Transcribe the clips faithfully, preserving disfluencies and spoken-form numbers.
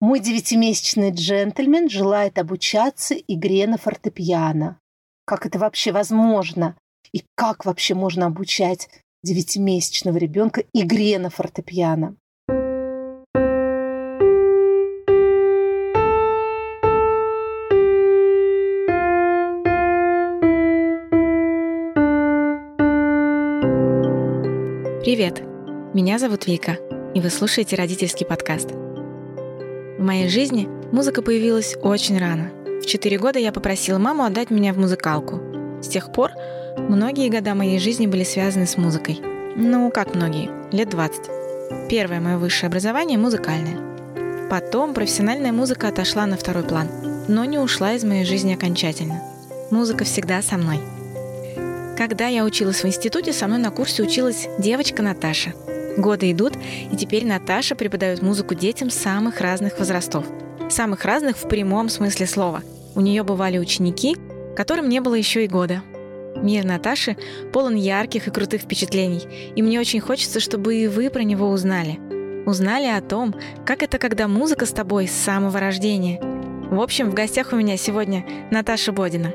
Мой девятимесячный джентльмен желает обучаться игре на фортепиано. Как это вообще возможно? И как вообще можно обучать девятимесячного ребенка игре на фортепиано? Привет! Меня зовут Вика, и вы слушаете родительский подкаст. В моей жизни музыка появилась очень рано. В четыре года я попросила маму отдать меня в музыкалку. С тех пор многие года моей жизни были связаны с музыкой. Ну, как многие, лет двадцать. Первое мое высшее образование – музыкальное. Потом профессиональная музыка отошла на второй план, но не ушла из моей жизни окончательно. Музыка всегда со мной. Когда я училась в институте, со мной на курсе училась девочка Наташа. Годы идут, и теперь Наташа преподает музыку детям самых разных возрастов. Самых разных в прямом смысле слова. У нее бывали ученики, которым не было еще и года. Мир Наташи полон ярких и крутых впечатлений, и мне очень хочется, чтобы и вы про него узнали. Узнали о том, как это, когда музыка с тобой с самого рождения. В общем, в гостях у меня сегодня Наташа Бодина,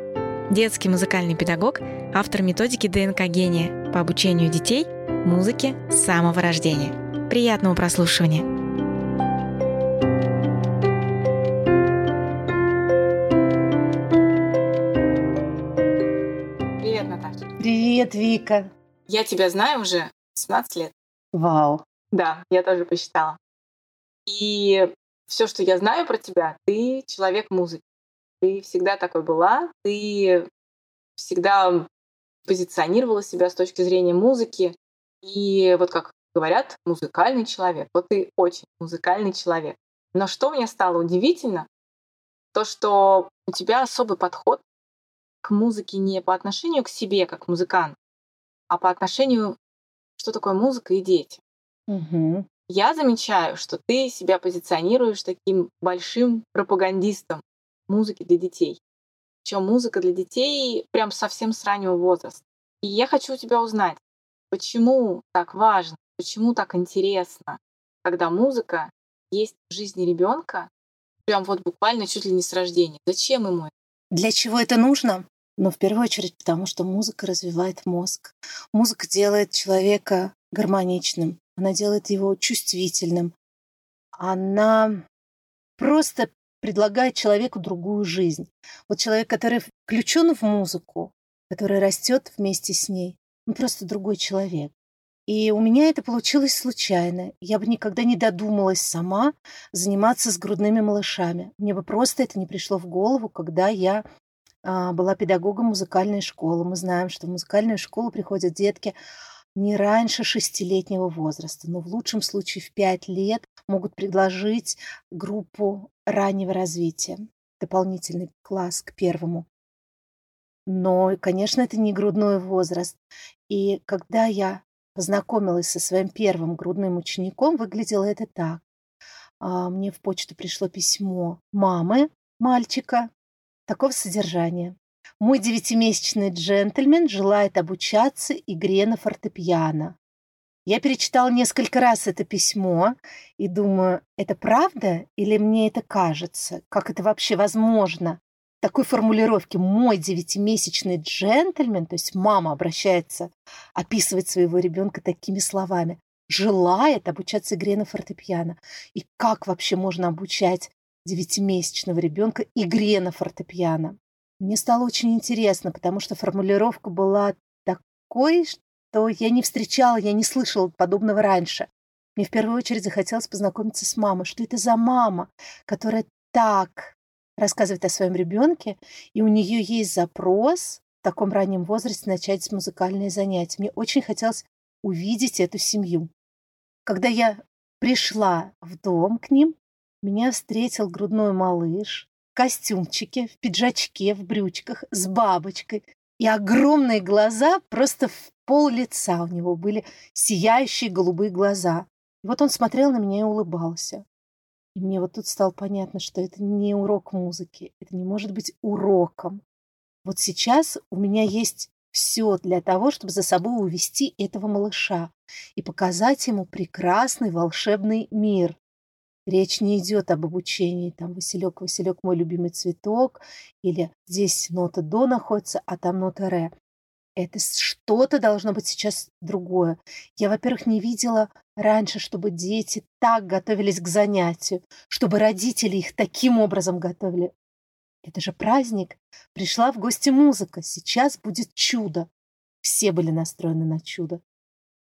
детский музыкальный педагог, автор методики ДНК-гения по обучению детей музыке с самого рождения. Приятного прослушивания! Привет, Наташа. Привет, Вика. Я тебя знаю уже семнадцать лет. Вау. Да, я тоже посчитала. И все, что я знаю про тебя, ты человек музыки. Ты всегда такой была, ты всегда позиционировала себя с точки зрения музыки. И вот как говорят, музыкальный человек. Вот ты очень музыкальный человек. Но что мне стало удивительно, то, что у тебя особый подход к музыке не по отношению к себе, как музыкант, а по отношению, что такое музыка и дети. Угу. Я замечаю, что ты себя позиционируешь таким большим пропагандистом музыки для детей. Причём музыка для детей прям совсем с раннего возраста. И я хочу у тебя узнать, почему так важно, почему так интересно, когда музыка есть в жизни ребенка, прям вот буквально чуть ли не с рождения. Зачем ему это? Для чего это нужно? Ну, в первую очередь, потому что музыка развивает мозг. Музыка делает человека гармоничным, она делает его чувствительным. Она просто предлагает человеку другую жизнь. Вот человек, который включен в музыку, который растет вместе с ней, ну, просто другой человек. И у меня это получилось случайно. Я бы никогда не додумалась сама заниматься с грудными малышами. Мне бы просто это не пришло в голову, когда я а, была педагогом музыкальной школы. Мы знаем, что в музыкальную школу приходят детки не раньше шестилетнего возраста, но в лучшем случае в пять лет могут предложить группу раннего развития, дополнительный класс к первому. Но, конечно, это не грудной возраст. И когда я познакомилась со своим первым грудным учеником, выглядело это так. Мне в почту пришло письмо мамы мальчика такого содержания. Мой девятимесячный джентльмен желает обучаться игре на фортепиано. Я перечитала несколько раз это письмо и думаю, это правда или мне это кажется? Как это вообще возможно? Такой формулировки «мой девятимесячный джентльмен», то есть мама обращается, описывает своего ребенка такими словами, желает обучаться игре на фортепиано. И как вообще можно обучать девятимесячного ребенка игре на фортепиано? Мне стало очень интересно, потому что формулировка была такой, что я не встречала, я не слышала подобного раньше. Мне в первую очередь захотелось познакомиться с мамой. Что это за мама, которая так рассказывает о своем ребенке, и у нее есть запрос в таком раннем возрасте начать с музыкальные занятия. Мне очень хотелось увидеть эту семью. Когда я пришла в дом к ним, меня встретил грудной малыш в костюмчике, в пиджачке, в брючках, с бабочкой. И огромные глаза, просто в пол лица у него были сияющие голубые глаза. И вот он смотрел на меня и улыбался. И мне вот тут стало понятно, что это не урок музыки, это не может быть уроком. Вот сейчас у меня есть все для того, чтобы за собой увести этого малыша и показать ему прекрасный волшебный мир. Речь не идет об обучении, там «Василек, Василек, мой любимый цветок», или здесь нота «до» находится, а там нота «ре». Это что-то должно быть сейчас другое. Я, во-первых, не видела раньше, чтобы дети так готовились к занятию, чтобы родители их таким образом готовили. Это же праздник. Пришла в гости музыка. Сейчас будет чудо. Все были настроены на чудо.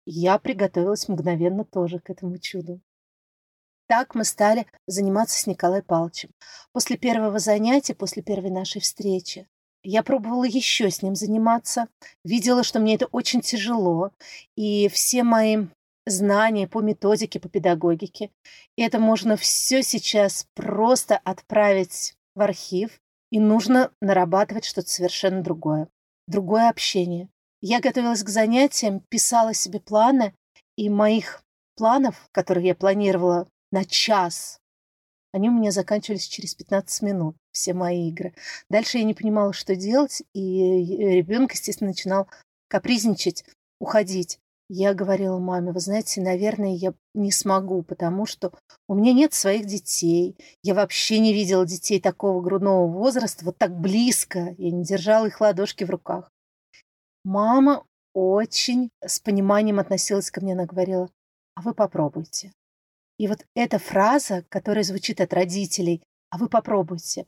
Я приготовилась мгновенно тоже к этому чуду. Так мы стали заниматься с Николаем Павловичем. После первого занятия, после первой нашей встречи, я пробовала еще с ним заниматься, видела, что мне это очень тяжело, и все мои знания по методике, по педагогике, это можно все сейчас просто отправить в архив, и нужно нарабатывать что-то совершенно другое, другое общение. Я готовилась к занятиям, писала себе планы, и моих планов, которые я планировала на час, они у меня заканчивались через пятнадцать минут, все мои игры. Дальше я не понимала, что делать, и ребенок, естественно, начинал капризничать, уходить. Я говорила маме: вы знаете, наверное, я не смогу, потому что у меня нет своих детей. Я вообще не видела детей такого грудного возраста, вот так близко. Я не держала их ладошки в руках. Мама очень с пониманием относилась ко мне. Она говорила: а вы попробуйте. И вот эта фраза, которая звучит от родителей, а вы попробуйте,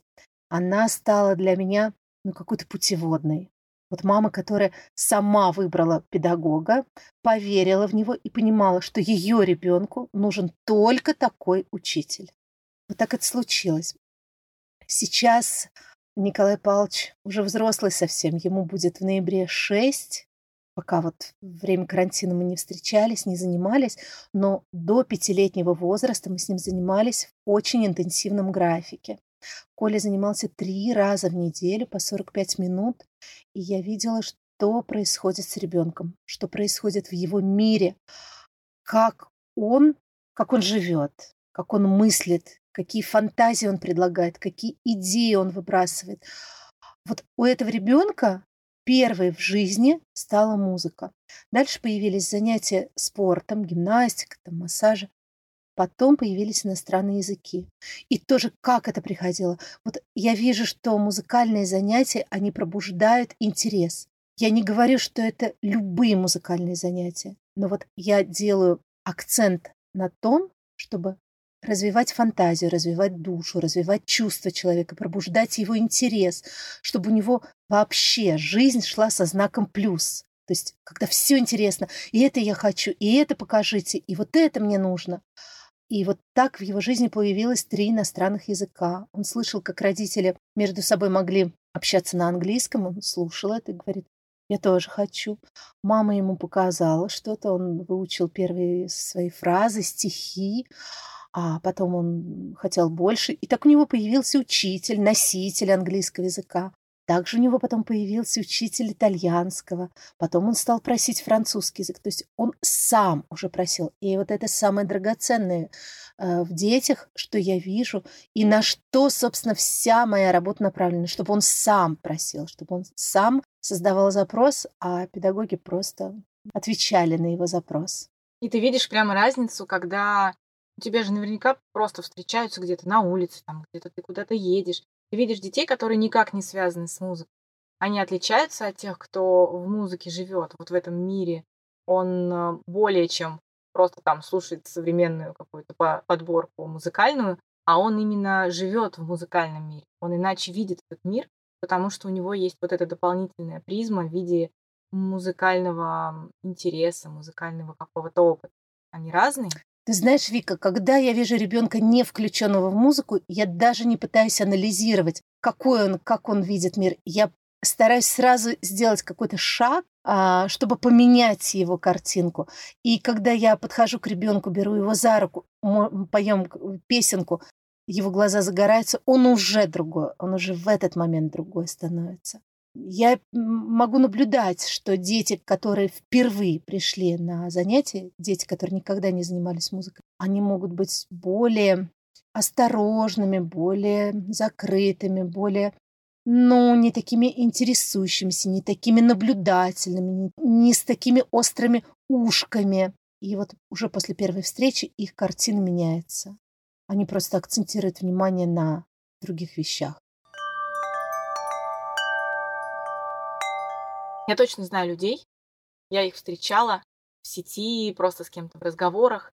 она стала для меня ну, какой-то путеводной. Вот мама, которая сама выбрала педагога, поверила в него и понимала, что ее ребенку нужен только такой учитель. Вот так это случилось. Сейчас Николай Павлович уже взрослый совсем, ему будет в ноябре шесть. Пока вот время карантина мы не встречались, не занимались, но до пятилетнего возраста мы с ним занимались в очень интенсивном графике. Коля занимался три раза в неделю по сорок пять минут, и я видела, что происходит с ребенком, что происходит в его мире, как он, как он живет, как он мыслит, какие фантазии он предлагает, какие идеи он выбрасывает. Вот у этого ребенка первой в жизни стала музыка. Дальше появились занятия спортом, гимнастика, там, массажи. Потом появились иностранные языки. И тоже как это приходило. Вот я вижу, что музыкальные занятия, они пробуждают интерес. Я не говорю, что это любые музыкальные занятия, но вот я делаю акцент на том, чтобы развивать фантазию, развивать душу, развивать чувства человека, пробуждать его интерес, чтобы у него вообще жизнь шла со знаком «плюс». То есть, когда все интересно, и это я хочу, и это покажите, и вот это мне нужно. И вот так в его жизни появилось три иностранных языка. Он слышал, как родители между собой могли общаться на английском, он слушал это и говорит: я тоже хочу. Мама ему показала что-то, он выучил первые свои фразы, стихи, а потом он хотел больше. И так у него появился учитель, носитель английского языка. Также у него потом появился учитель итальянского. Потом он стал просить французский язык. То есть он сам уже просил. И вот это самое драгоценное в детях, что я вижу, и на что, собственно, вся моя работа направлена. Чтобы он сам просил, чтобы он сам создавал запрос, а педагоги просто отвечали на его запрос. И ты видишь прямо разницу, когда... У тебя же наверняка просто встречаются где-то на улице, там, где-то ты куда-то едешь. Ты видишь детей, которые никак не связаны с музыкой. Они отличаются от тех, кто в музыке живет, вот в этом мире. Он более чем просто там слушает современную какую-то подборку музыкальную, а он именно живет в музыкальном мире. Он иначе видит этот мир, потому что у него есть вот эта дополнительная призма в виде музыкального интереса, музыкального какого-то опыта. Они разные. Ты знаешь, Вика, когда я вижу ребенка, не включенного в музыку, я даже не пытаюсь анализировать, какой он, как он видит мир. Я стараюсь сразу сделать какой-то шаг, чтобы поменять его картинку. И когда я подхожу к ребенку, беру его за руку, поем песенку, его глаза загораются, он уже другой, он уже в этот момент другой становится. Я могу наблюдать, что дети, которые впервые пришли на занятия, дети, которые никогда не занимались музыкой, они могут быть более осторожными, более закрытыми, более, ну, не такими интересующимися, не такими наблюдательными, не с такими острыми ушками. И вот уже после первой встречи их картина меняется. Они просто акцентируют внимание на других вещах. Я точно знаю людей, я их встречала в сети, просто с кем-то в разговорах,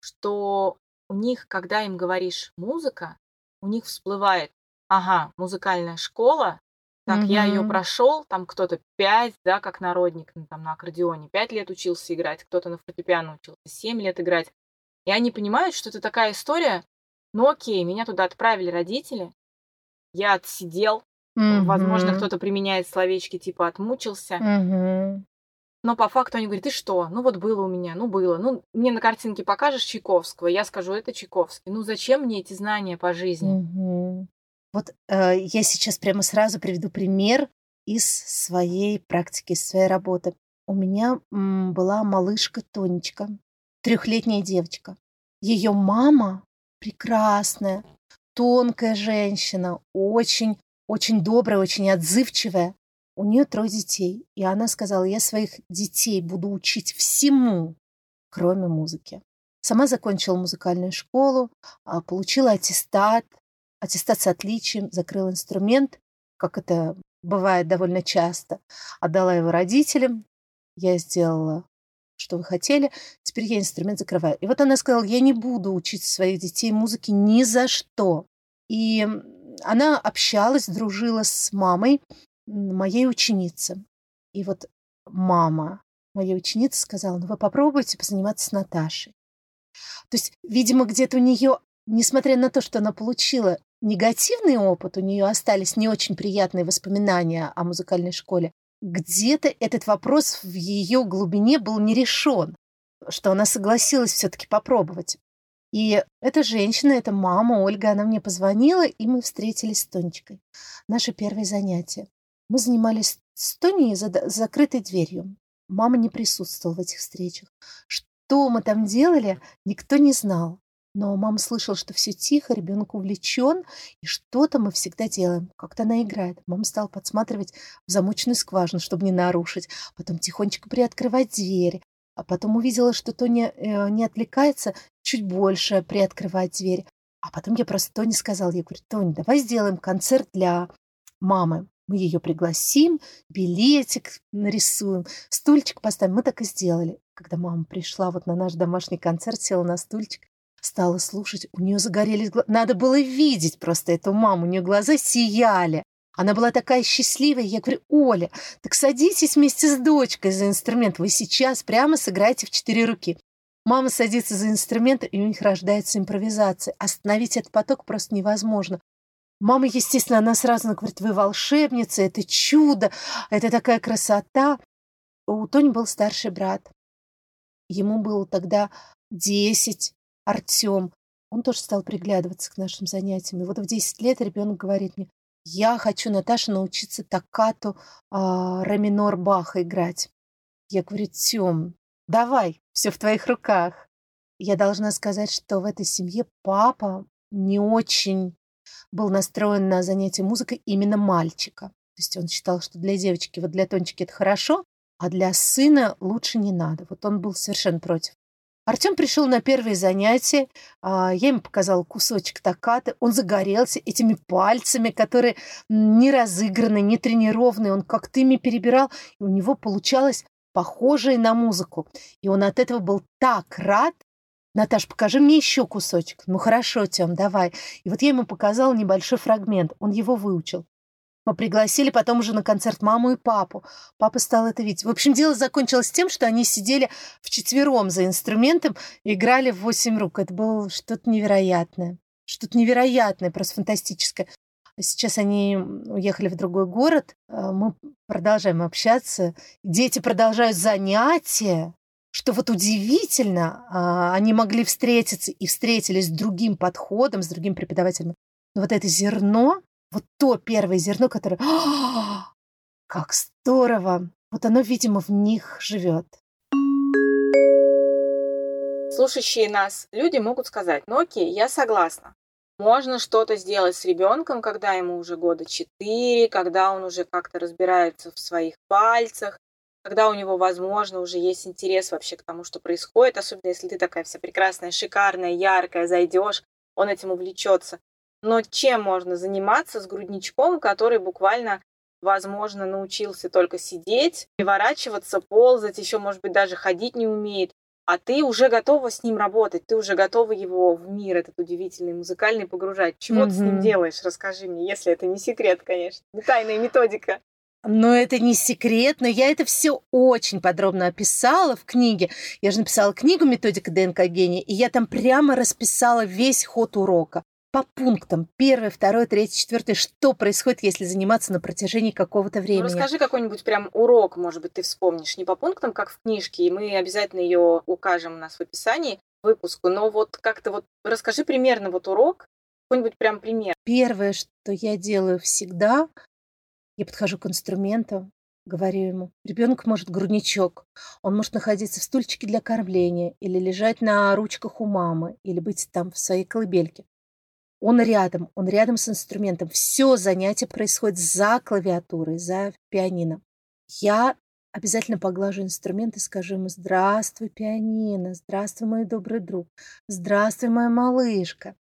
что у них, когда им говоришь «музыка», у них всплывает: ага, музыкальная школа, так, mm-hmm. я ее прошел, там кто-то пять, да, как народник, ну, там на аккордеоне пять лет учился играть, кто-то на фортепиано учился семь лет играть. И они понимают, что это такая история, ну окей, меня туда отправили родители, я отсидел, mm-hmm. возможно, кто-то применяет словечки типа «отмучился», mm-hmm. но по факту они говорят: ты что, ну вот было у меня, ну было, ну мне на картинке покажешь Чайковского, я скажу, это Чайковский, ну зачем мне эти знания по жизни? Mm-hmm. Вот э, я сейчас прямо сразу приведу пример из своей практики, из своей работы. У меня м, была малышка Тонечка, трехлетняя девочка. Ее мама прекрасная, тонкая женщина, очень, очень добрая, очень отзывчивая. У нее трое детей. И она сказала: я своих детей буду учить всему, кроме музыки. Сама закончила музыкальную школу, получила аттестат. Аттестат с отличием, закрыла инструмент, как это бывает довольно часто, отдала его родителям, я сделала, что вы хотели, теперь я инструмент закрываю. И вот она сказала: я не буду учить своих детей музыке ни за что. И она общалась, дружила с мамой моей ученицы. И вот мама моей ученицы сказала: ну вы попробуйте позаниматься с Наташей. То есть, видимо, где-то у нее, несмотря на то, что она получила негативный опыт, у нее остались не очень приятные воспоминания о музыкальной школе, где-то этот вопрос в ее глубине был не решен, что она согласилась все-таки попробовать. И эта женщина, эта мама Ольга, она мне позвонила, и мы встретились с Тонечкой. Наше первое занятие. Мы занимались с Тоней за закрытой дверью. Мама не присутствовала в этих встречах. Что мы там делали, никто не знал. Но мама слышала, что все тихо, ребенок увлечен, и что-то мы всегда делаем. Как-то она играет. Мама стала подсматривать в замочную скважину, чтобы не нарушить. Потом тихонечко приоткрывать дверь. А потом увидела, что Тоня э, не отвлекается, чуть больше приоткрывать дверь. А потом я просто Тоне сказала, я говорю: Тоня, давай сделаем концерт для мамы. Мы ее пригласим, билетик нарисуем, стульчик поставим. Мы так и сделали. Когда мама пришла вот на наш домашний концерт, села на стульчик, стала слушать, у нее загорелись глаза. Надо было видеть просто эту маму, у нее глаза сияли. Она была такая счастливая. Я говорю: Оля, так садитесь вместе с дочкой за инструмент, вы сейчас прямо сыграете в четыре руки. Мама садится за инструмент, и у них рождается импровизация. Остановить этот поток просто невозможно. Мама, естественно, она сразу говорит: вы волшебница, это чудо, это такая красота. У Тони был старший брат. Ему было тогда десять. Артём, он тоже стал приглядываться к нашим занятиям. И вот в десять лет ребенок говорит мне: я хочу, Наташа, научиться токкату э, ре минор Баха играть. Я говорю: Тём, давай, все в твоих руках. Я должна сказать, что в этой семье папа не очень был настроен на занятия музыкой именно мальчика. То есть он считал, что для девочки, вот для Тонечки это хорошо, а для сына лучше не надо. Вот он был совершенно против. Артём пришел на первые занятия, я ему показала кусочек токкаты, он загорелся этими пальцами, которые не разыграны, не тренированы, он как-то ими перебирал, и у него получалось похожее на музыку. И он от этого был так рад. Наташ, покажи мне еще кусочек. Ну хорошо, Тём, давай. И вот я ему показала небольшой фрагмент, он его выучил. Мы пригласили потом уже на концерт маму и папу. Папа стал это видеть. В общем, дело закончилось тем, что они сидели вчетвером за инструментом и играли в восемь рук. Это было что-то невероятное. Что-то невероятное, просто фантастическое. Сейчас они уехали в другой город. Мы продолжаем общаться. Дети продолжают занятия. Что вот удивительно, они могли встретиться и встретились с другим подходом, с другим преподавателем. Но вот это зерно, вот то первое зерно, которое... А-а-а! Как здорово! Вот оно, видимо, в них живет. Слушающие нас люди могут сказать: ну окей, я согласна. Можно что-то сделать с ребенком, когда ему уже года четыре, когда он уже как-то разбирается в своих пальцах, когда у него, возможно, уже есть интерес вообще к тому, что происходит, особенно если ты такая вся прекрасная, шикарная, яркая, зайдешь, он этим увлечется. Но чем можно заниматься с грудничком, который буквально, возможно, научился только сидеть, переворачиваться, ползать, еще, может быть, даже ходить не умеет, а ты уже готова с ним работать, ты уже готова его в мир этот удивительный музыкальный погружать. Чего mm-hmm. ты с ним делаешь? Расскажи мне, если это не секрет, конечно, не тайная методика. Но это не секрет, но я это все очень подробно описала в книге. Я же написала книгу «Методика ДНК-гения», и я там прямо расписала весь ход урока. По пунктам. Первый, второй, третий, четвертый. Что происходит, если заниматься на протяжении какого-то времени? Ну, расскажи какой-нибудь прям урок, может быть, ты вспомнишь. Не по пунктам, как в книжке, и мы обязательно ее укажем у нас в описании к выпуску. Но вот как-то вот расскажи примерно вот урок, какой-нибудь прям пример. Первое, что я делаю всегда, я подхожу к инструменту, говорю ему: ребенок может грудничок, он может находиться в стульчике для кормления или лежать на ручках у мамы, или быть там в своей колыбельке. Он рядом, он рядом с инструментом. Все занятие происходит за клавиатурой, за пианино. Я обязательно поглажу инструмент и скажу ему: здравствуй, пианино, здравствуй, мой добрый друг, здравствуй, моя малышка.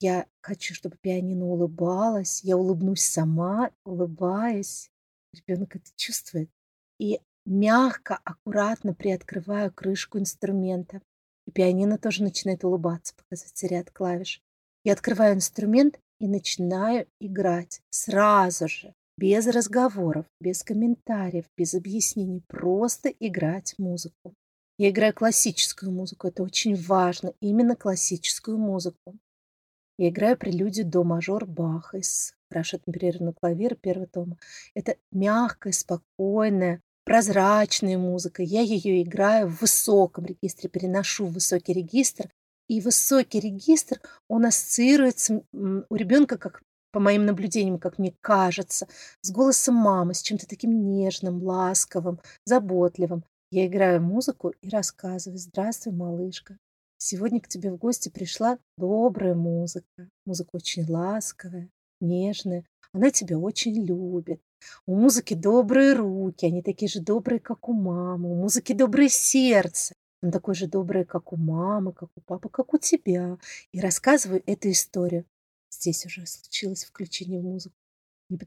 Я хочу, чтобы пианино улыбалось, я улыбнусь сама, улыбаясь. Ребенок это чувствует. И мягко, аккуратно приоткрываю крышку инструмента. И пианино тоже начинает улыбаться, показывается ряд клавиш. Я открываю инструмент и начинаю играть сразу же, без разговоров, без комментариев, без объяснений, просто играть музыку. Я играю классическую музыку, это очень важно, именно классическую музыку. Я играю прелюдию до мажор Баха из «Хорошо темперированного клавира» первого тома. Это мягкая, спокойная, прозрачная музыка. Я ее играю в высоком регистре, переношу в высокий регистр. И высокий регистр, он ассоциируется у ребенка, как по моим наблюдениям, как мне кажется, с голосом мамы, с чем-то таким нежным, ласковым, заботливым. Я играю музыку и рассказываю: здравствуй, малышка. Сегодня к тебе в гости пришла добрая музыка. Музыка очень ласковая, нежная. Она тебя очень любит. У музыки добрые руки, они такие же добрые, как у мамы. У музыки доброе сердце. Он такой же добрый, как у мамы, как у папы, как у тебя. И рассказываю эту историю. Здесь уже случилось включение в музыку.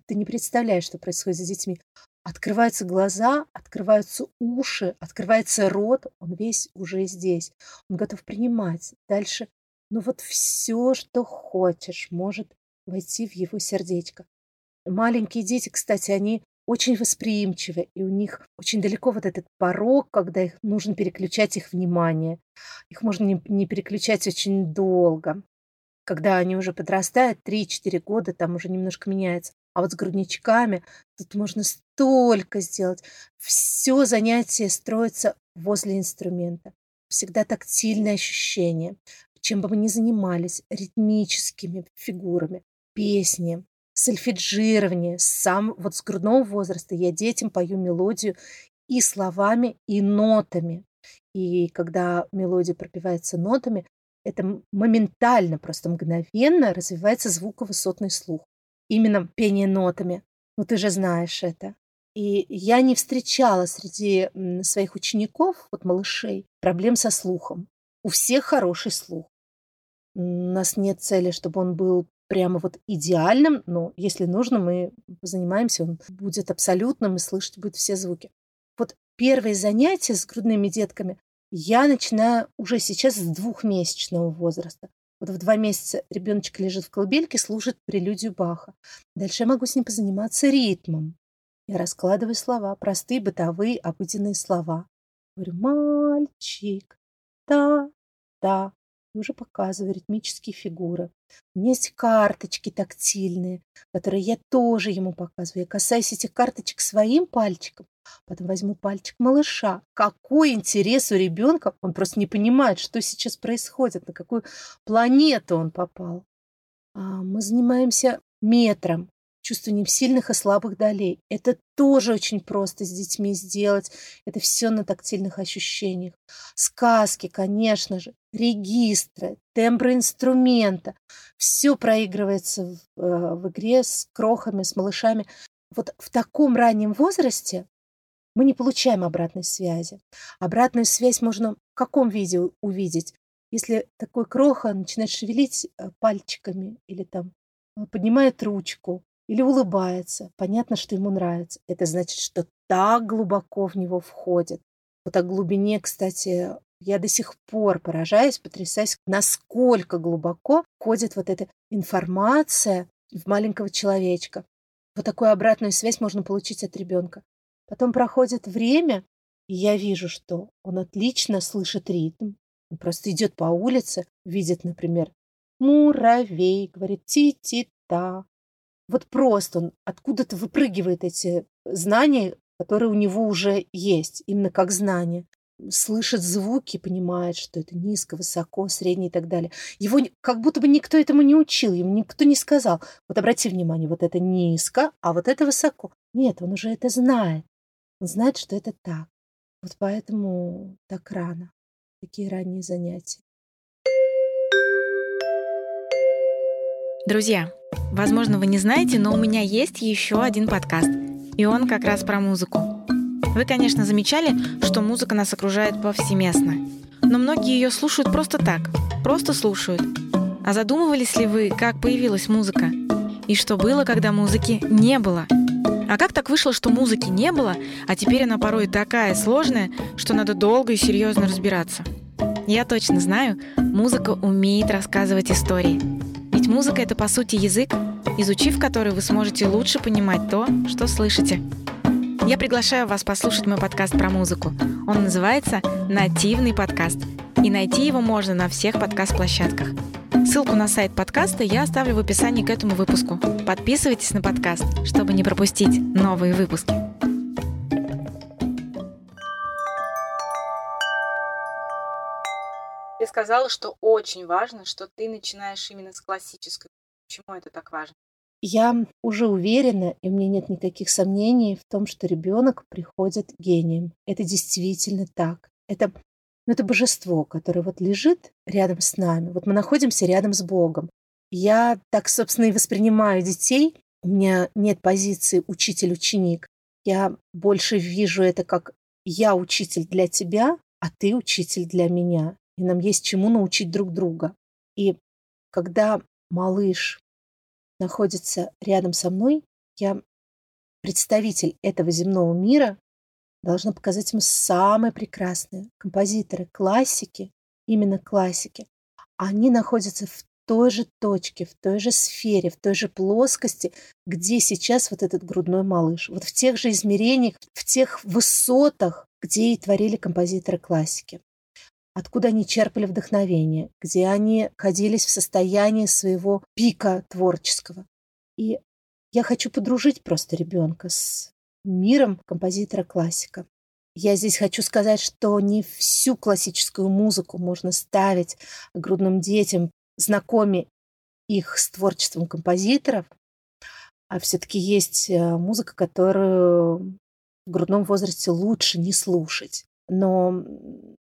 Ты не представляешь, что происходит с детьми. Открываются глаза, открываются уши, открывается рот. Он весь уже здесь. Он готов принимать. Дальше, ну вот все, что хочешь, может войти в его сердечко. Маленькие дети, кстати, они очень восприимчивы, и у них очень далеко вот этот порог, когда их нужно переключать их внимание. Их можно не, не переключать очень долго. Когда они уже подрастают, три-четыре года, там уже немножко меняется. А вот с грудничками тут можно столько сделать. Все занятие строится возле инструмента. Всегда тактильное ощущение. Чем бы мы ни занимались, ритмическими фигурами, песни, сольфеджирование. Сам вот с грудного возраста я детям пою мелодию и словами, и нотами. И когда мелодия пропевается нотами, это моментально, просто мгновенно развивается звуковысотный слух. Именно пение нотами. Ну ты же знаешь это. И я не встречала среди своих учеников, вот малышей, проблем со слухом. У всех хороший слух. У нас нет цели, чтобы он был прямо вот идеальным, но если нужно, мы занимаемся, он будет абсолютным и слышать будет все звуки. Вот первые занятия с грудными детками я начинаю уже сейчас с двухмесячного возраста. Вот в два месяца ребеночек лежит в колыбельке, слушает прелюдию Баха. Дальше я могу с ним позаниматься ритмом. Я раскладываю слова, простые, бытовые, обыденные слова. Говорю: мальчик, та-та. Уже показываю ритмические фигуры. У меня есть карточки тактильные, которые я тоже ему показываю. Я касаюсь этих карточек своим пальчиком, потом возьму пальчик малыша. Какой интерес у ребенка? Он просто не понимает, что сейчас происходит, на какую планету он попал. Мы занимаемся метром, чувствованием сильных и слабых долей. Это тоже очень просто с детьми сделать. Это все на тактильных ощущениях. Сказки, конечно же, регистры, тембры инструмента. Все проигрывается в, э, в игре с крохами, с малышами. Вот в таком раннем возрасте мы не получаем обратной связи. Обратную связь можно в каком виде увидеть? если такой кроха начинает шевелить пальчиками или там поднимает ручку, или улыбается, понятно, что ему нравится. Это значит, что так глубоко в него входит. Вот о глубине, кстати, я до сих пор поражаюсь, потрясаюсь, насколько глубоко входит вот эта информация в маленького человечка. Вот такую обратную связь можно получить от ребенка. Потом проходит время, и я вижу, что он отлично слышит ритм. Он просто идет по улице, видит, например, муравей, говорит ти-ти-та. Вот просто он откуда-то выпрыгивает эти знания, которые у него уже есть, именно как знания. Слышит звуки, понимает, что это низко, высоко, средне и так далее. Его как будто бы никто этому не учил, ему никто не сказал. Вот обрати внимание, вот это низко, а вот это высоко. Нет, он уже это знает. Он знает, что это так. Вот поэтому так рано. Такие ранние занятия. Друзья, возможно, вы не знаете, но у меня есть еще один подкаст, и он как раз про музыку. Вы, конечно, замечали, что музыка нас окружает повсеместно, но многие ее слушают просто так, просто слушают. А задумывались ли вы, как появилась музыка? И что было, когда музыки не было? А как так вышло, что музыки не было, а теперь она порой такая сложная, что надо долго и серьезно разбираться? Я точно знаю, музыка умеет рассказывать истории. Ведь музыка — это, по сути, язык, изучив который, вы сможете лучше понимать то, что слышите. Я приглашаю вас послушать мой подкаст про музыку. Он называется «Нативный подкаст», и найти его можно на всех подкаст-площадках. Ссылку на сайт подкаста я оставлю в описании к этому выпуску. Подписывайтесь на подкаст, чтобы не пропустить новые выпуски. Ты сказала, что очень важно, что ты начинаешь именно с классической. Почему это так важно? Я уже уверена, и у меня нет никаких сомнений в том, что ребенок приходит гением. Это действительно так. Это... Но это божество, которое вот лежит рядом с нами. Вот мы находимся рядом с Богом. Я так, собственно, и воспринимаю детей. У меня нет позиции учитель-ученик. Я больше вижу это как я учитель для тебя, а ты учитель для меня. И нам есть чему научить друг друга. И когда малыш находится рядом со мной, я, представитель этого земного мира, должна показать ему самые прекрасные композиторы, классики, именно классики. Они находятся в той же точке, в той же сфере, в той же плоскости, где сейчас вот этот грудной малыш. Вот в тех же измерениях, в тех высотах, где и творили композиторы классики. Откуда они черпали вдохновение, где они находились в состоянии своего пика творческого. И я хочу подружить просто ребенка с миром композитора-классика. Я здесь хочу сказать, что не всю классическую музыку можно ставить грудным детям, знакомя их с творчеством композиторов, а все-таки есть музыка, которую в грудном возрасте лучше не слушать. Но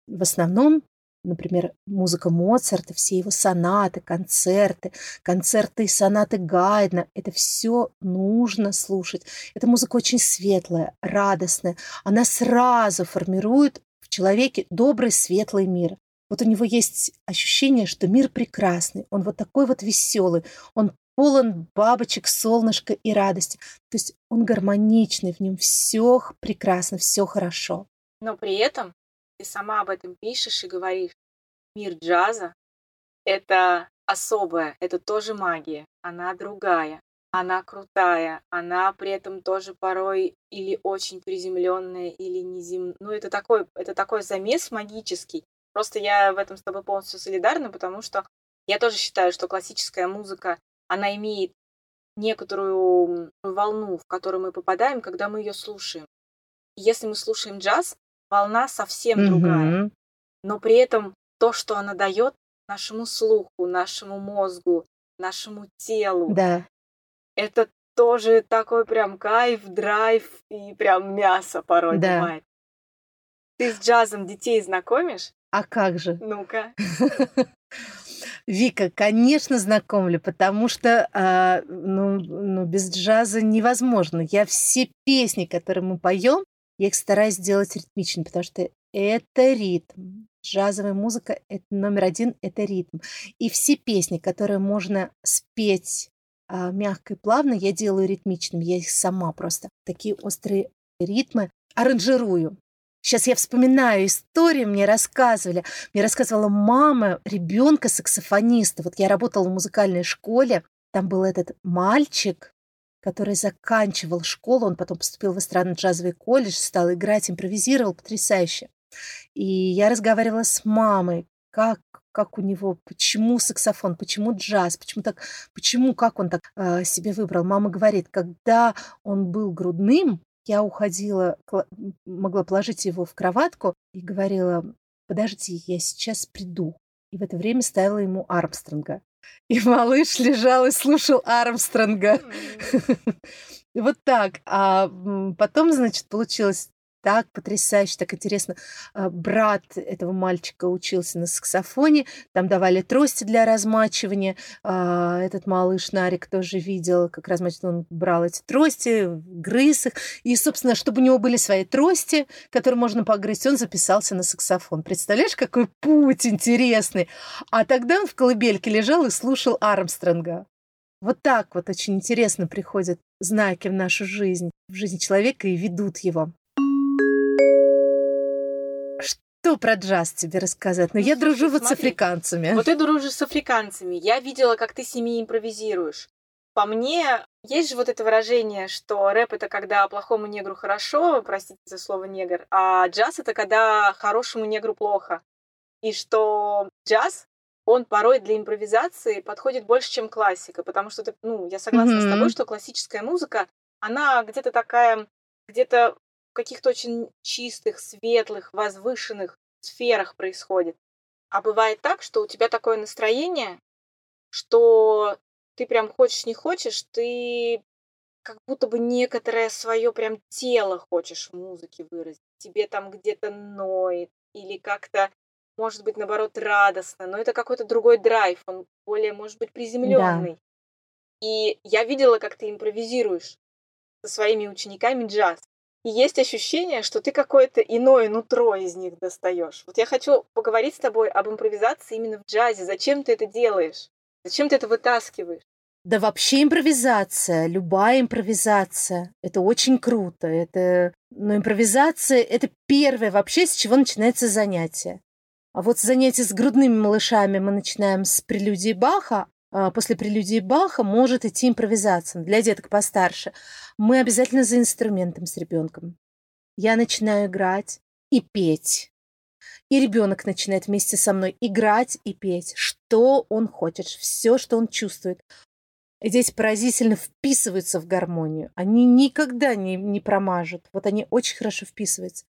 в основном, например, музыка Моцарта, все его сонаты, концерты, концерты и сонаты Гайдна, это все нужно слушать. Эта музыка очень светлая, радостная. Она сразу формирует в человеке добрый, светлый мир. Вот у него есть ощущение, что мир прекрасный, он вот такой вот веселый, он полон бабочек, солнышка и радости. То есть он гармоничный, в нем все прекрасно, все хорошо. Но при этом ты сама об этом пишешь и говоришь. Мир джаза — это особая, это тоже магия. Она другая, она крутая, она при этом тоже порой или очень приземленная, или неземная. Ну, это такой, это такой замес магический. Просто я в этом с тобой полностью солидарна, потому что я тоже считаю, что классическая музыка, она имеет некоторую волну, в которую мы попадаем, когда мы ее слушаем. Если мы слушаем джаз, волна совсем mm-hmm. другая, но при этом то, что она дает нашему слуху, нашему мозгу, нашему телу, yeah. это тоже такой прям кайф, драйв и прям мясо порой yeah. бывает. Ты с джазом детей знакомишь? А как же? Ну-ка. Вика, конечно, знакомлю, потому что а, ну, ну, без джаза невозможно. Я все песни, которые мы поем, я их стараюсь делать ритмично, потому что это ритм. Джазовая музыка это номер один, это ритм. И все песни, которые можно спеть а, мягко и плавно, я делаю ритмичными. Я их сама просто такие острые ритмы аранжирую. Сейчас я вспоминаю историю, мне рассказывали. Мне рассказывала мама ребенка саксофониста. Вот я работала в музыкальной школе, там был этот мальчик, который заканчивал школу, он потом поступил в эстрадно-джазовый колледж, стал играть, импровизировал потрясающе. И я разговаривала с мамой, как, как у него, почему саксофон, почему джаз, почему так, почему, как он так э, себе выбрал. Мама говорит, когда он был грудным, я уходила, могла положить его в кроватку и говорила, подожди, я сейчас приду. И в это время ставила ему Армстронга. И малыш лежал и слушал Армстронга. Вот так. А потом, значит, получилось так потрясающе, так интересно. Брат этого мальчика учился на саксофоне. Там давали трости для размачивания. Этот малыш Нарик тоже видел, как размачивал. Он брал эти трости, грыз их. И, собственно, чтобы у него были свои трости, которые можно погрызть, он записался на саксофон. Представляешь, какой путь интересный. А тогда он в колыбельке лежал и слушал Армстронга. Вот так вот очень интересно приходят знаки в нашу жизнь, в жизнь человека и ведут его. Что про джаз тебе рассказать? Но ну, я слушай, дружу смотри, вот с африканцами. Вот ты дружишь с африканцами. Я видела, как ты с ними импровизируешь. По мне, есть же вот это выражение, что рэп — это когда плохому негру хорошо, простите за слово негр, а джаз — это когда хорошему негру плохо. И что джаз, он порой для импровизации подходит больше, чем классика, потому что, ты, ну, я согласна mm-hmm. с тобой, что классическая музыка, она где-то такая, где-то каких-то очень чистых, светлых, возвышенных сферах происходит. А бывает так, что у тебя такое настроение, что ты прям хочешь, не хочешь, ты как будто бы некоторое свое прям тело хочешь в музыке выразить. Тебе там где-то ноет или как-то, может быть, наоборот, радостно, но это какой-то другой драйв, он более, может быть, приземленный. Да. И я видела, как ты импровизируешь со своими учениками джаз. И есть ощущение, что ты какое-то иное нутро из них достаешь. Вот я хочу поговорить с тобой об импровизации именно в джазе. Зачем ты это делаешь? Зачем ты это вытаскиваешь? Да вообще импровизация, любая импровизация, это очень круто. Это... Но импровизация — это первое вообще, с чего начинается занятие. А вот занятие с грудными малышами мы начинаем с прелюдии Баха. После прелюдии Баха может идти импровизация. Для деток постарше. Мы обязательно за инструментом с ребенком. Я начинаю играть и петь. И ребенок начинает вместе со мной играть и петь. Что он хочет, все, что он чувствует. И дети поразительно вписываются в гармонию. Они никогда не, не промажут. Вот они очень хорошо вписываются.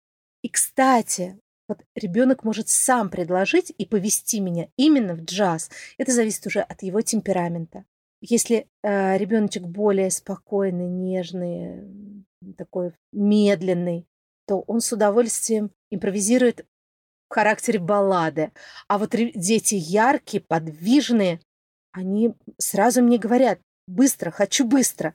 И, кстати... Вот ребенок может сам предложить и повести меня именно в джаз. Это зависит уже от его темперамента. Если э, ребеночек более спокойный, нежный, такой медленный, то он с удовольствием импровизирует в характере баллады. А вот дети яркие, подвижные, они сразу мне говорят: быстро, хочу быстро.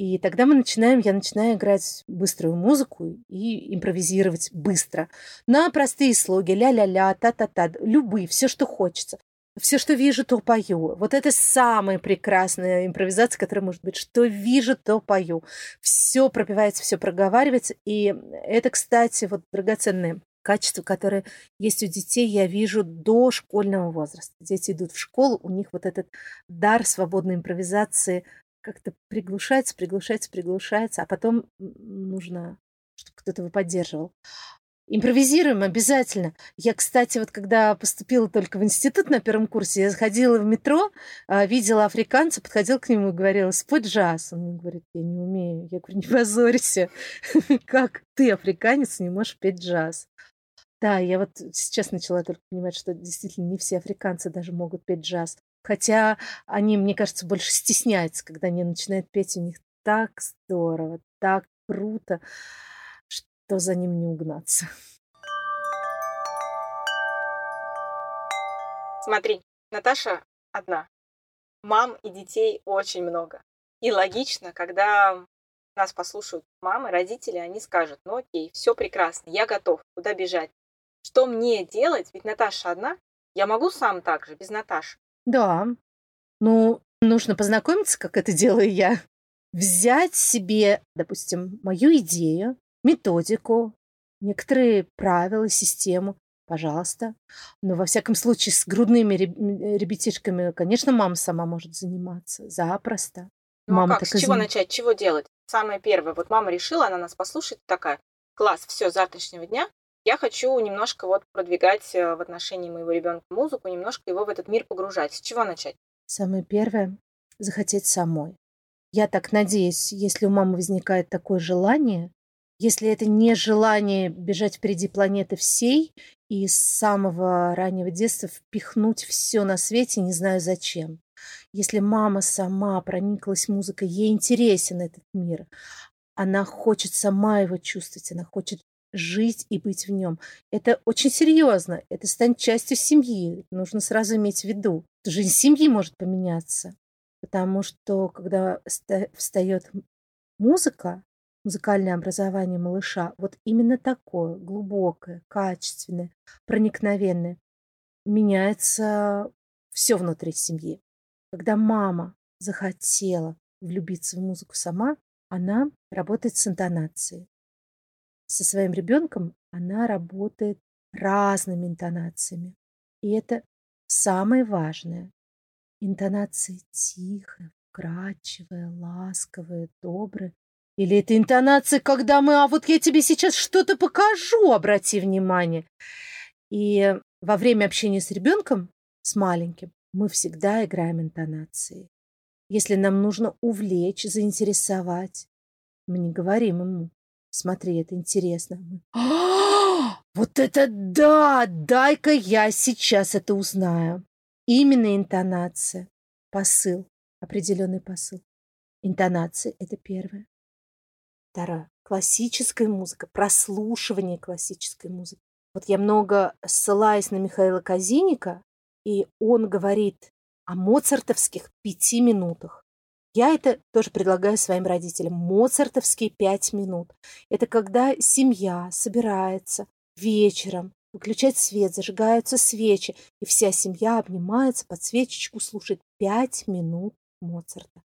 И тогда мы начинаем, я начинаю играть быструю музыку и импровизировать быстро. На простые слоги, ля-ля-ля, та-та-та, любые, все, что хочется. Все, что вижу, то пою. Вот это самая прекрасная импровизация, которая может быть. Что вижу, то пою. Все пропивается, все проговаривается. И это, кстати, вот драгоценное качество, которое есть у детей, я вижу до школьного возраста. Дети идут в школу, у них вот этот дар свободной импровизации как-то приглушается, приглушается, приглушается, а потом нужно, чтобы кто-то его поддерживал. Импровизируем обязательно. Я, кстати, вот когда поступила только в институт на первом курсе, я заходила в метро, видела африканца, подходила к нему и говорила: спой джаз. Он мне говорит: я не умею. Я говорю: не позорься. Как ты, африканец, не можешь петь джаз? Да, я вот сейчас начала только понимать, что действительно не все африканцы даже могут петь джаз. Хотя они, мне кажется, больше стесняются, когда они начинают петь. У них так здорово, так круто, что за ним не угнаться. Смотри, Наташа одна. Мам и детей очень много. И логично, когда нас послушают мамы, родители, они скажут: ну окей, все прекрасно, я готов, куда бежать? Что мне делать? Ведь Наташа одна. Я могу сам так же, без Наташи. Да. Ну, нужно познакомиться, как это делаю я. Взять себе, допустим, мою идею, методику, некоторые правила, систему. Пожалуйста. Но, во всяком случае, с грудными ребятишками, конечно, мама сама может заниматься. Запросто. Ну мама как? С чего зам... начать? Чего делать? Самое первое. Вот мама решила, она нас послушает, такая: класс, все, с завтрашнего дня я хочу немножко вот продвигать в отношении моего ребенка музыку, немножко его в этот мир погружать. С чего начать? Самое первое – захотеть самой. Я так надеюсь, если у мамы возникает такое желание, если это не желание бежать впереди планеты всей и с самого раннего детства впихнуть все на свете, не знаю зачем. Если мама сама прониклась музыкой, ей интересен этот мир, она хочет сама его чувствовать, она хочет жить и быть в нем. Это очень серьезно, это станет частью семьи, нужно сразу иметь в виду. Жизнь семьи может поменяться, потому что когда встает музыка, музыкальное образование малыша, вот именно такое, глубокое, качественное, проникновенное, меняется все внутри семьи. Когда мама захотела влюбиться в музыку сама, она работает с интонацией. Со своим ребенком она работает разными интонациями. И это самое важное. Интонации тихая, вкрадчивая, ласковая, добрая. Или это интонации, когда мы, а вот я тебе сейчас что-то покажу, обрати внимание. И во время общения с ребенком, с маленьким, мы всегда играем интонации. Если нам нужно увлечь, заинтересовать, мы не говорим ему: смотри, это интересно. А, вот это да! Дай-ка я сейчас это узнаю. Именно интонация, посыл, определенный посыл. Интонации – это первое. Второе. Классическая музыка, прослушивание классической музыки. Вот я много ссылаюсь на Михаила Казинника, и он говорит о моцартовских пяти минутах. Я это тоже предлагаю своим родителям. Моцартовские пять минут. Это когда семья собирается вечером, выключает свет, зажигаются свечи, и вся семья обнимается под свечечку, слушает пять минут Моцарта.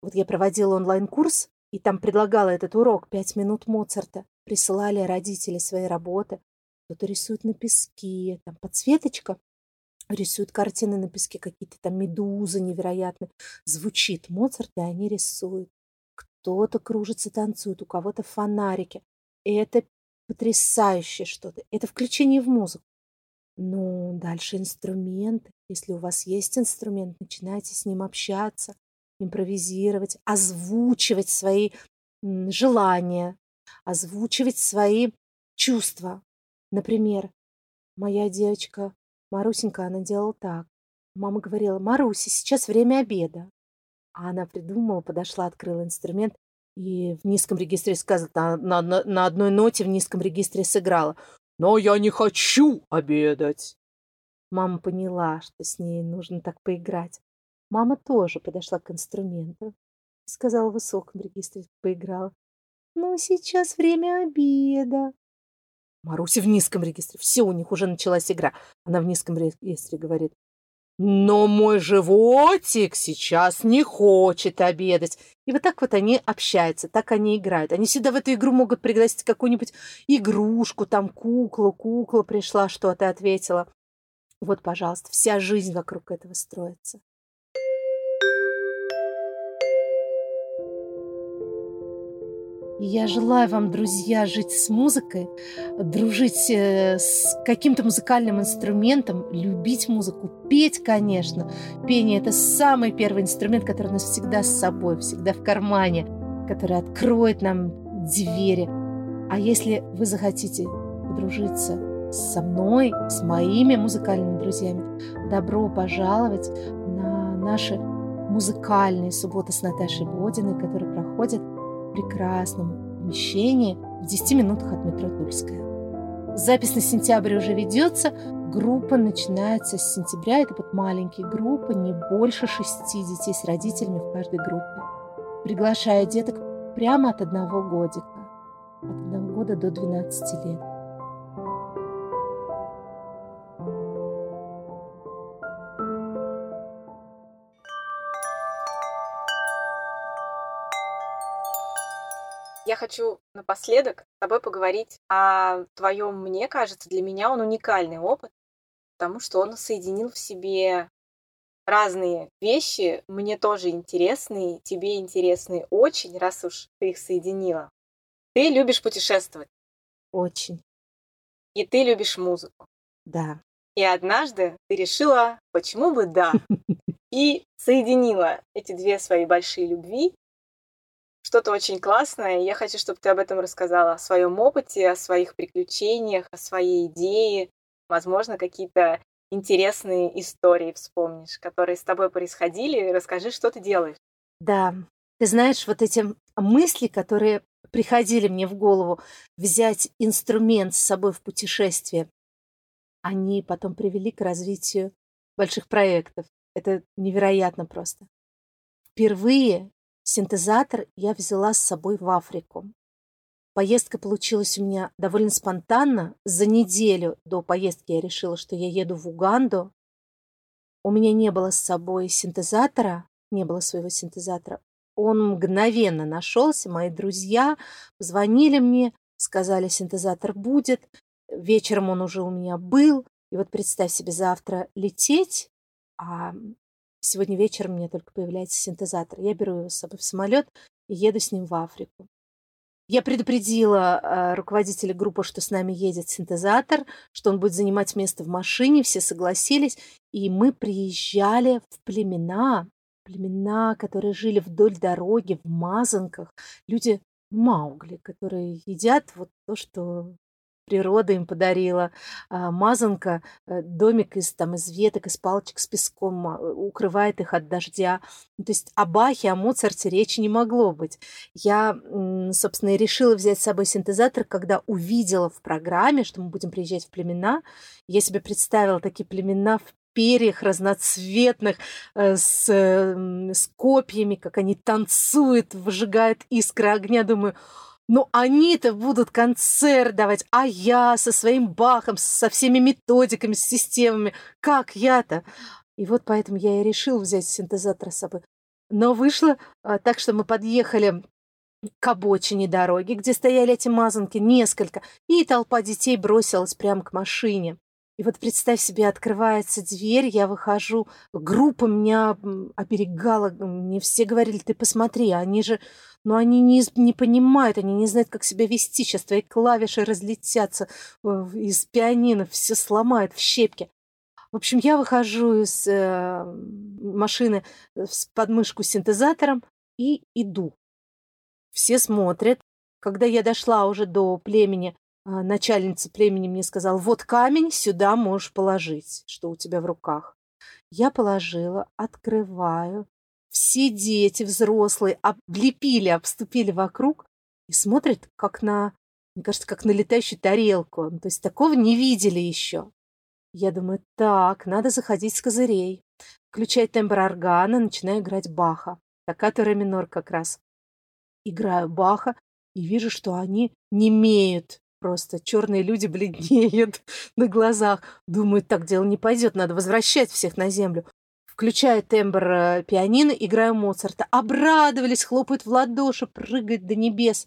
Вот я проводила онлайн-курс, и там предлагала этот урок «Пять минут Моцарта». Присылали родители свои работы. Кто-то рисует на песке, там подсветочка. Рисуют картины на песке, какие-то там медузы невероятные. Звучит Моцарт, и они рисуют. Кто-то кружится, танцует, у кого-то фонарики. И это потрясающее что-то. Это включение в музыку. Ну, дальше инструмент. Если у вас есть инструмент, начинайте с ним общаться, импровизировать, озвучивать свои желания, озвучивать свои чувства. Например, моя девочка Марусенька, она делала так. Мама говорила: Маруся, сейчас время обеда. А она придумала, подошла, открыла инструмент и в низком регистре сказала, на, на, на одной ноте в низком регистре сыграла. Но я не хочу обедать. Мама поняла, что с ней нужно так поиграть. Мама тоже подошла к инструменту, сказала в высоком регистре, поиграла. Ну, сейчас время обеда. Маруся в низком регистре. Все, у них уже началась игра. Она в низком регистре говорит: но мой животик сейчас не хочет обедать. И вот так вот они общаются, так они играют. Они всегда в эту игру могут пригласить какую-нибудь игрушку, там куклу, кукла пришла, что ты ответила. Вот, пожалуйста, вся жизнь вокруг этого строится. Я желаю вам, друзья, жить с музыкой, дружить с каким-то музыкальным инструментом, любить музыку, петь, конечно. Пение – это самый первый инструмент, который у нас всегда с собой, всегда в кармане, который откроет нам двери. А если вы захотите подружиться со мной, с моими музыкальными друзьями, добро пожаловать на наши музыкальные субботы с Наташей Бодиной, которые проходят в прекрасном помещении в десяти минутах от метро Тульская. Запись на сентябрь уже ведется. Группа начинается с сентября. Это вот маленькие группы, не больше шести детей с родителями в каждой группе. Приглашаю деток прямо от одного годика, от одного года до двенадцати лет. Я хочу напоследок с тобой поговорить о твоем, мне кажется, для меня он уникальный опыт, потому что он соединил в себе разные вещи, мне тоже интересные, тебе интересные очень, раз уж ты их соединила. Ты любишь путешествовать. Очень. И ты любишь музыку. Да. И однажды ты решила, почему бы да, и соединила эти две свои большие любви. Что-то очень классное. Я хочу, чтобы ты об этом рассказала, о своем опыте, о своих приключениях, о своей идее. Возможно, какие-то интересные истории вспомнишь, которые с тобой происходили. Расскажи, что ты делаешь. Да. Ты знаешь, вот эти мысли, которые приходили мне в голову, взять инструмент с собой в путешествие, они потом привели к развитию больших проектов. Это невероятно просто. Впервые синтезатор я взяла с собой в Африку. Поездка получилась у меня довольно спонтанно. За неделю до поездки я решила, что я еду в Уганду. У меня не было с собой синтезатора, не было своего синтезатора. Он мгновенно нашелся. Мои друзья позвонили мне, сказали, синтезатор будет. Вечером он уже у меня был. И вот представь себе, завтра лететь, а сегодня вечером у меня только появляется синтезатор. Я беру его с собой в самолет и еду с ним в Африку. Я предупредила э, руководителя группы, что с нами едет синтезатор, что он будет занимать место в машине. Все согласились. И мы приезжали в племена, племена, которые жили вдоль дороги, в мазанках. Люди маугли, которые едят вот то, что природа им подарила. Мазанка, домик из, там, из веток, из палочек с песком, укрывает их от дождя. То есть о Бахе, о Моцарте речи не могло быть. Я, собственно, и решила взять с собой синтезатор, когда увидела в программе, что мы будем приезжать в племена. Я себе представила такие племена в перьях разноцветных, с, с копьями, как они танцуют, выжигают искры огня. Думаю, ну, они-то будут концерт давать, а я со своим Бахом, со всеми методиками, с системами, как я-то? И вот поэтому я и решила взять синтезатор с собой. Но вышло а, так, что мы подъехали к обочине дороги, где стояли эти мазанки, несколько, и толпа детей бросилась прямо к машине. И вот представь себе, открывается дверь, я выхожу, группа меня оберегала, мне все говорили, ты посмотри, они же, ну они не, не понимают, они не знают, как себя вести, сейчас твои клавиши разлетятся из пианино, все сломают в щепки. В общем, я выхожу из э, машины с подмышку с синтезатором и иду. Все смотрят. Когда я дошла уже до племени, начальница племени мне сказала, вот камень, сюда можешь положить, что у тебя в руках. Я положила, открываю. Все дети, взрослые, облепили, обступили вокруг и смотрят, как на, мне кажется, как на летающую тарелку. То есть такого не видели еще. Я думаю, так, надо заходить с козырей. Включаю тембр органа, начинаю играть Баха. Токкато ре минор как раз. Играю Баха и вижу, что они немеют. Просто черные люди бледнеют на глазах. Думаю, так дело не пойдет, надо возвращать всех на землю. Включаю тембр пианино, играю Моцарта. Обрадовались, хлопают в ладоши, прыгают до небес.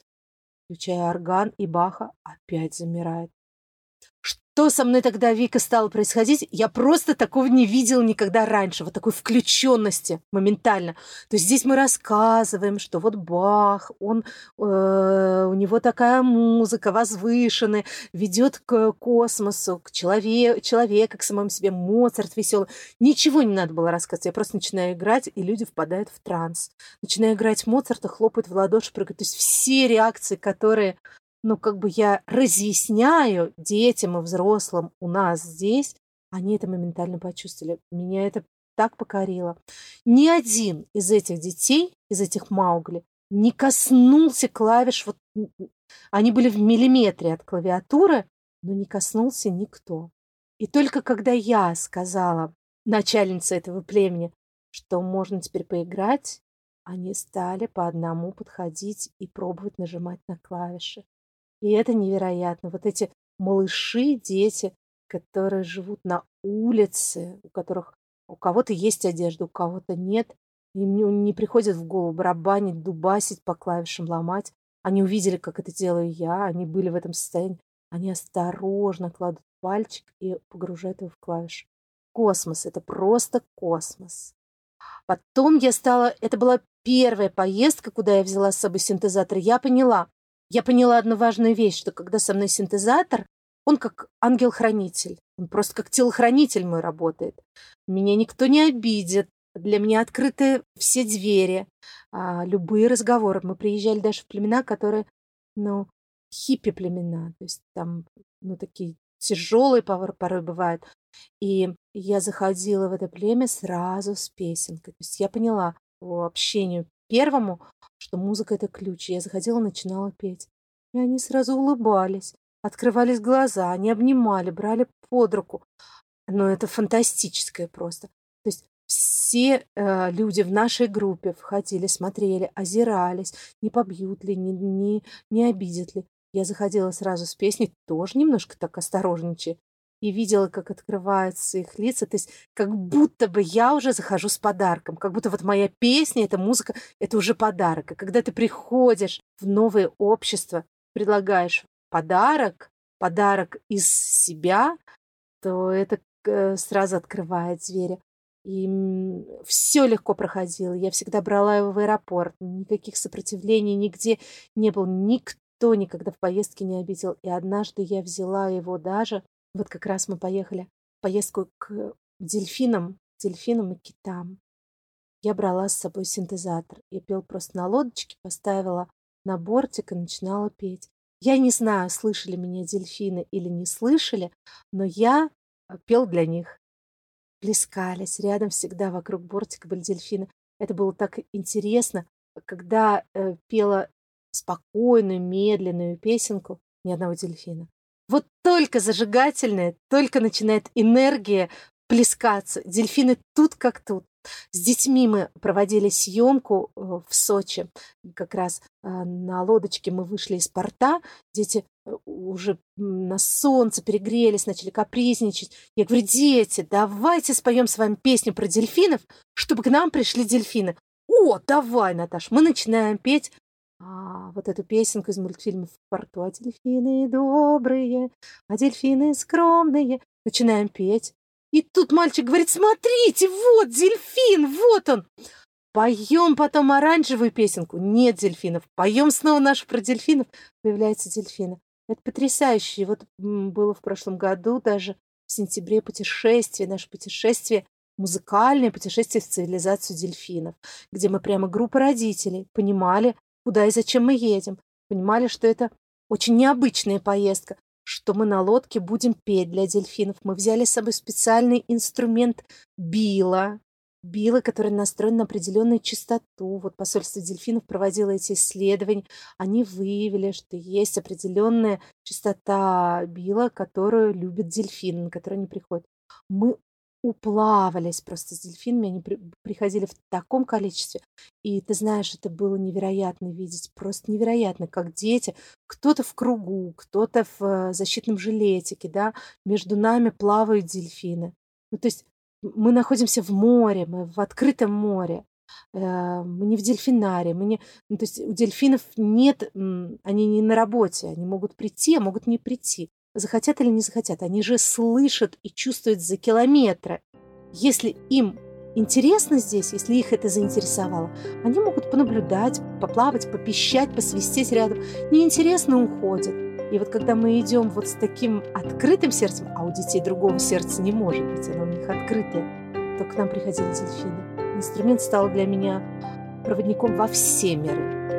Включаю орган и Баха, опять замирает. Что со мной тогда, Вика, стало происходить? Я просто такого не видела никогда раньше, вот такой включенности моментально. То есть здесь мы рассказываем, что вот Бах, он, э, у него такая музыка возвышенная, ведет к космосу, к человеку, человека, к самому себе. Моцарт веселый. Ничего не надо было рассказывать. Я просто начинаю играть, и люди впадают в транс. Начинаю играть Моцарта, хлопают в ладоши, прыгают. То есть все реакции, которые... Ну, как бы я разъясняю детям и взрослым у нас здесь, они это моментально почувствовали. Меня это так покорило. Ни один из этих детей, из этих маугли, не коснулся клавиш. Вот, они были в миллиметре от клавиатуры, но не коснулся никто. И только когда я сказала начальнице этого племени, что можно теперь поиграть, они стали по одному подходить и пробовать нажимать на клавиши. И это невероятно. Вот эти малыши, дети, которые живут на улице, у которых у кого-то есть одежда, у кого-то нет, им не приходит в голову барабанить, дубасить, по клавишам ломать. Они увидели, как это делаю я, они были в этом состоянии. Они осторожно кладут пальчик и погружают его в клавиши. Космос, это просто космос. Потом я стала... Это была первая поездка, куда я взяла с собой синтезатор. Я поняла, я поняла одну важную вещь, что когда со мной синтезатор, он как ангел-хранитель. Он просто как телохранитель мой работает. Меня никто не обидит. Для меня открыты все двери, любые разговоры. Мы приезжали даже в племена, которые, ну, хиппи-племена. То есть там, ну, такие тяжелые порой бывают. И я заходила в это племя сразу с песенкой. То есть я поняла по общению первому, что музыка – это ключ. Я заходила, начинала петь. И они сразу улыбались, открывались глаза, они обнимали, брали под руку. Но это фантастическое просто. То есть все э, люди в нашей группе входили, смотрели, озирались, не побьют ли, не, не, не обидят ли. Я заходила сразу с песней, тоже немножко так осторожничая, и видела, как открываются их лица. То есть как будто бы я уже захожу с подарком, как будто вот моя песня, эта музыка, это уже подарок. И когда ты приходишь в новое общество, предлагаешь подарок, подарок из себя, то это сразу открывает двери. И все легко проходило. Я всегда брала его в аэропорт. Никаких сопротивлений нигде не было. Никто никогда в поездке не обидел. И однажды я взяла его даже... Вот как раз мы поехали в поездку к дельфинам, дельфинам и китам. Я брала с собой синтезатор. Я пела просто на лодочке, поставила на бортик и начинала петь. Я не знаю, слышали меня дельфины или не слышали, но я пел для них. Плескались. Рядом всегда вокруг бортика были дельфины. Это было так интересно. Когда э, пела спокойную, медленную песенку, ни одного дельфина. Вот только зажигательная, только начинает энергия плескаться. Дельфины тут как тут. С детьми мы проводили съемку в Сочи. Как раз на лодочке мы вышли из порта. Дети уже на солнце перегрелись, начали капризничать. Я говорю, дети, давайте споем с вами песню про дельфинов, чтобы к нам пришли дельфины. О, давай, Наташ, мы начинаем петь. А, вот эту песенку из мультфильмов «Фортуа». Дельфины добрые, а дельфины скромные. Начинаем петь. И тут мальчик говорит, смотрите, вот дельфин, вот он. Поем потом оранжевую песенку. Нет дельфинов. Поем снова нашу про дельфинов. Появляются дельфины. Это потрясающе. Вот было в прошлом году даже в сентябре путешествие, наше путешествие. Музыкальное путешествие в цивилизацию дельфинов. Где мы прямо группа родителей понимали, куда и зачем мы едем. Понимали, что это очень необычная поездка, что мы на лодке будем петь для дельфинов. Мы взяли с собой специальный инструмент била, била, который настроен на определенную частоту. Вот посольство дельфинов проводило эти исследования. Они выявили, что есть определенная частота била, которую любят дельфины, на которую они приходят. Мы уплавались просто с дельфинами, они при, приходили в таком количестве. И ты знаешь, это было невероятно видеть, просто невероятно, как дети, кто-то в кругу, кто-то в защитном жилетике, да, между нами плавают дельфины. Ну, то есть мы находимся в море, мы в открытом море, мы не в дельфинарии, мы не... Ну, то есть у дельфинов нет, они не на работе, они могут прийти, а могут не прийти. Захотят или не захотят, они же слышат и чувствуют за километры. Если им интересно здесь, если их это заинтересовало, они могут понаблюдать, поплавать, попищать, посвистеть рядом. Неинтересно, уходят. И вот когда мы идем вот с таким открытым сердцем, а у детей другого сердца не может быть, оно у них открытое, то к нам приходили дельфины. Инструмент стал для меня проводником во все миры.